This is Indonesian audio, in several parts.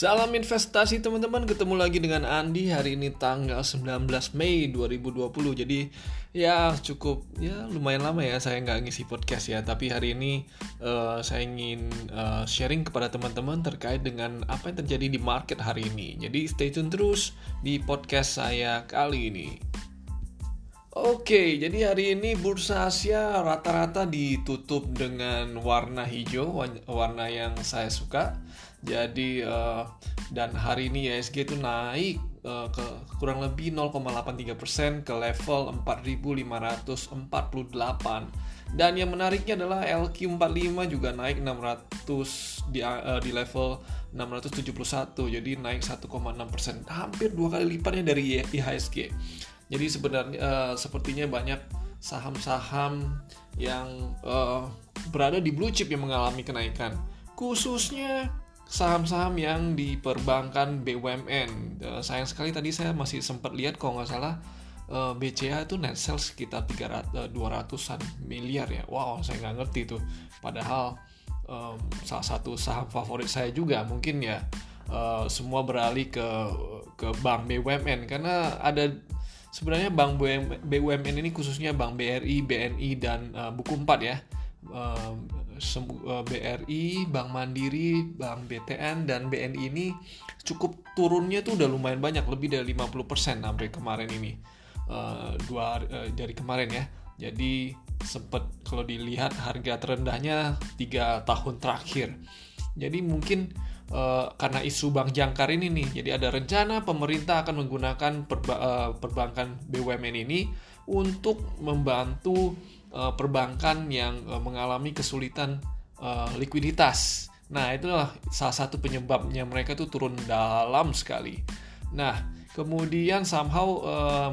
Salam investasi teman-teman, ketemu lagi dengan Andi. Hari ini tanggal 19 Mei 2020. Jadi ya cukup, ya lumayan lama ya saya nggak ngisi podcast ya. Tapi hari ini saya ingin sharing kepada teman-teman terkait dengan apa yang terjadi di market hari ini. Jadi stay tune terus di podcast saya kali ini. Oke, jadi hari ini bursa Asia rata-rata ditutup dengan warna hijau, warna yang saya suka. Jadi dan hari ini IHSG itu naik ke kurang lebih 0,83% ke level 4.548. Dan yang menariknya adalah LQ45 juga naik 600 di level 671. Jadi naik 1,6%, hampir 2 kali lipatnya dari IHSG. Jadi sebenarnya sepertinya banyak saham-saham yang berada di blue chip yang mengalami kenaikan, khususnya saham-saham yang di perbankan BUMN. Sayang sekali tadi saya masih sempat lihat, kalau nggak salah BCA itu net sales sekitar 200-an miliar ya. Wow, saya nggak ngerti tuh. Padahal salah satu saham favorit saya juga mungkin ya. Semua beralih ke bank BUMN karena ada sebenarnya bank BUMN ini, khususnya bank BRI, BNI dan buku 4 ya. BRI, Bank Mandiri, Bank BTN dan BNI ini cukup turunnya tuh udah lumayan banyak, lebih dari 50% sampai kemarin ini dari kemarin ya. Jadi sempat kalau dilihat harga terendahnya 3 tahun terakhir. Jadi mungkin karena isu bank jangkar ini nih, jadi ada rencana pemerintah akan menggunakan perbankan BUMN ini untuk membantu perbankan yang mengalami kesulitan likuiditas. Nah, itulah salah satu penyebabnya mereka tuh turun dalam sekali. Nah, kemudian somehow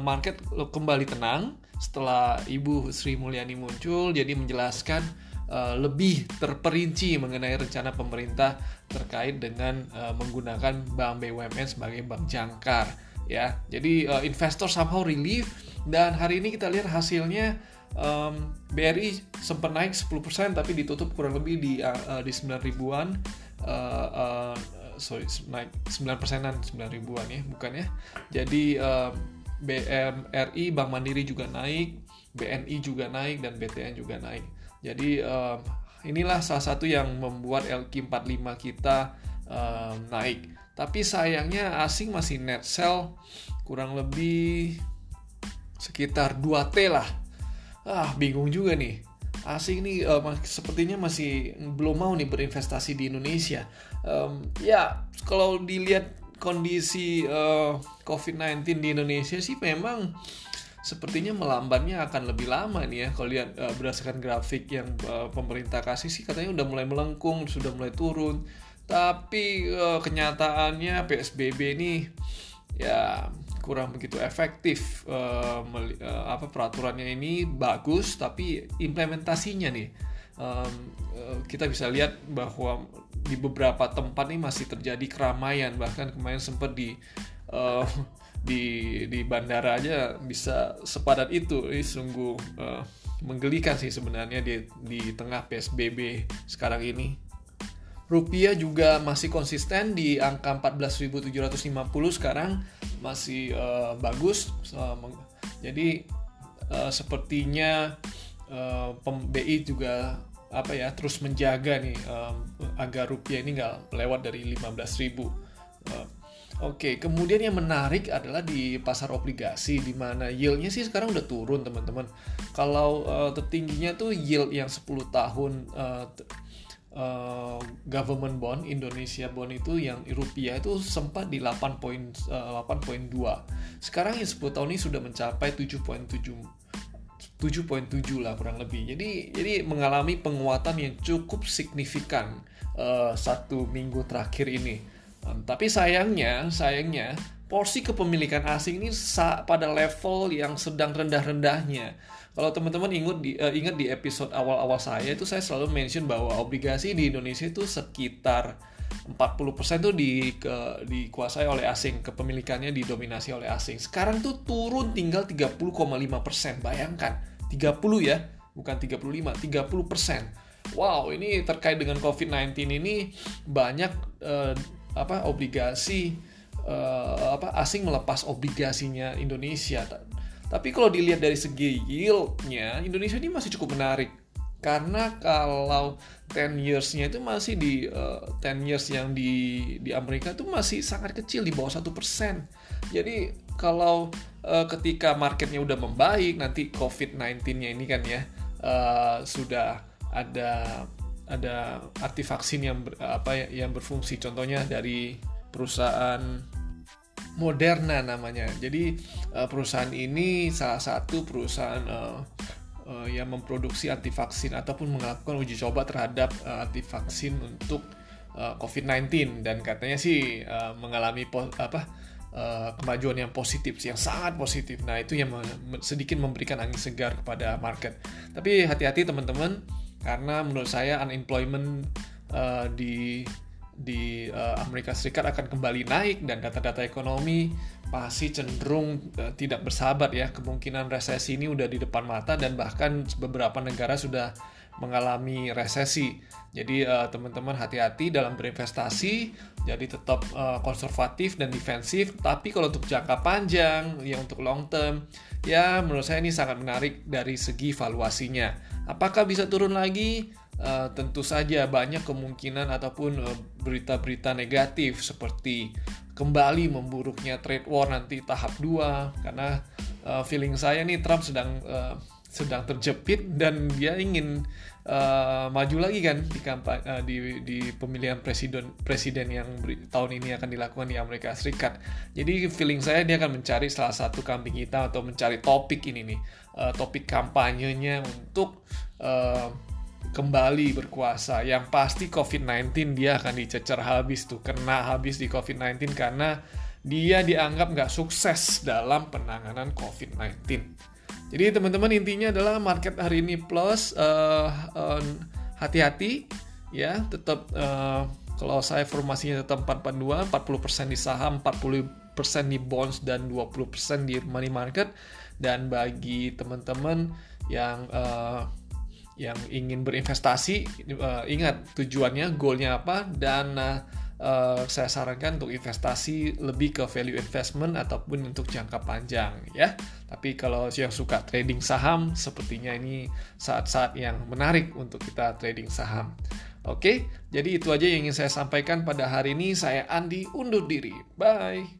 market kembali tenang setelah Ibu Sri Mulyani muncul, jadi menjelaskan lebih terperinci mengenai rencana pemerintah terkait dengan menggunakan bank BUMN sebagai bank jangkar ya. Jadi investor somehow relief, dan hari ini kita lihat hasilnya. BRI sempat naik 10% tapi ditutup kurang lebih di 9 ribuan. Sorry, naik 9%-an, 9 ribuan ya, bukannya. Jadi BRI, Bank Mandiri juga naik, BNI juga naik dan BTN juga naik. Jadi inilah salah satu yang membuat LQ45 kita naik. Tapi sayangnya asing masih net sell kurang lebih sekitar 2T lah. Bingung juga nih. Asing nih sepertinya masih belum mau nih berinvestasi di Indonesia. Ya, kalau dilihat kondisi COVID-19 di Indonesia sih memang sepertinya melambatnya akan lebih lama nih ya. Kalau lihat berdasarkan grafik yang pemerintah kasih sih katanya udah mulai melengkung, sudah mulai turun. Tapi kenyataannya PSBB ini ya kurang begitu efektif. Peraturannya ini bagus tapi implementasinya nih kita bisa lihat bahwa di beberapa tempat nih masih terjadi keramaian. Bahkan kemarin sempat di bandara aja bisa sepadat itu. Ini sungguh menggelikan sih sebenarnya di tengah PSBB sekarang ini. Rupiah juga masih konsisten di angka 14.750 sekarang, masih bagus. Jadi sepertinya BI juga apa ya, terus menjaga nih agar rupiah ini nggak lewat dari 15.000. Oke, kemudian yang menarik adalah di pasar obligasi, di mana yieldnya sih sekarang udah turun teman-teman. Kalau tertingginya tuh yield yang 10 tahun government bond, Indonesia bond itu yang rupiah itu sempat di 8.2. Sekarang yang 10 tahun ini sudah mencapai 7.7 lah kurang lebih. Jadi mengalami penguatan yang cukup signifikan 1 minggu terakhir ini. Tapi sayangnya porsi kepemilikan asing ini pada level yang sedang rendah-rendahnya. Kalau teman-teman ingat di episode awal-awal saya itu, saya selalu mention bahwa obligasi di Indonesia itu sekitar 40% tuh dikuasai oleh asing, kepemilikannya didominasi oleh asing. Sekarang tuh turun tinggal 30,5%. Bayangkan, 30 ya, bukan 35, 30%. Wow, ini terkait dengan COVID-19 ini banyak obligasi asing melepas obligasinya Indonesia. Tapi kalau dilihat dari segi yieldnya, Indonesia ini masih cukup menarik. Karena kalau 10 years-nya itu masih di 10 years yang di Amerika itu masih sangat kecil, di bawah 1%. Jadi kalau ketika marketnya udah membaik, nanti COVID-19-nya ini kan ya sudah ada arti vaksin yang berfungsi. Contohnya dari perusahaan Moderna namanya. Jadi perusahaan ini salah satu perusahaan yang memproduksi antivaksin ataupun melakukan uji coba terhadap antivaksin untuk COVID-19, dan katanya sih mengalami kemajuan yang positif, yang sangat positif. Nah, itu yang sedikit memberikan angin segar kepada market. Tapi hati-hati teman-teman, karena menurut saya unemployment di Amerika Serikat akan kembali naik, dan data-data ekonomi masih cenderung tidak bersahabat ya. Kemungkinan resesi ini udah di depan mata, dan bahkan beberapa negara sudah mengalami resesi. Jadi teman-teman hati-hati dalam berinvestasi, jadi tetap konservatif dan defensif. Tapi kalau untuk jangka panjang, ya untuk long term, ya menurut saya ini sangat menarik dari segi valuasinya. Apakah bisa turun lagi? Tentu saja banyak kemungkinan, ataupun berita-berita negatif seperti kembali memburuknya trade war nanti tahap 2, karena feeling saya nih Trump sedang terjepit, dan dia ingin maju lagi kan di pemilihan presiden yang tahun ini akan dilakukan di Amerika Serikat. Jadi feeling saya dia akan mencari salah satu kambing hitam, atau mencari topik ini nih, topik kampanyenya untuk kembali berkuasa. Yang pasti COVID-19 dia akan dicecer habis tuh, kena habis di COVID-19, karena dia dianggap nggak sukses dalam penanganan COVID-19. Jadi teman-teman, intinya adalah market hari ini plus, hati-hati ya, tetap kalau saya formasinya tetap 4-4-2, 40% di saham, 40% di bonds, dan 20% di money market. Dan bagi teman-teman yang ingin berinvestasi, ingat tujuannya, goalnya apa, dan saya sarankan untuk investasi lebih ke value investment ataupun untuk jangka panjang ya. Tapi kalau yang suka trading saham, sepertinya ini saat-saat yang menarik untuk kita trading saham. Oke, jadi itu aja yang ingin saya sampaikan pada hari ini. Saya Andi undur diri, bye.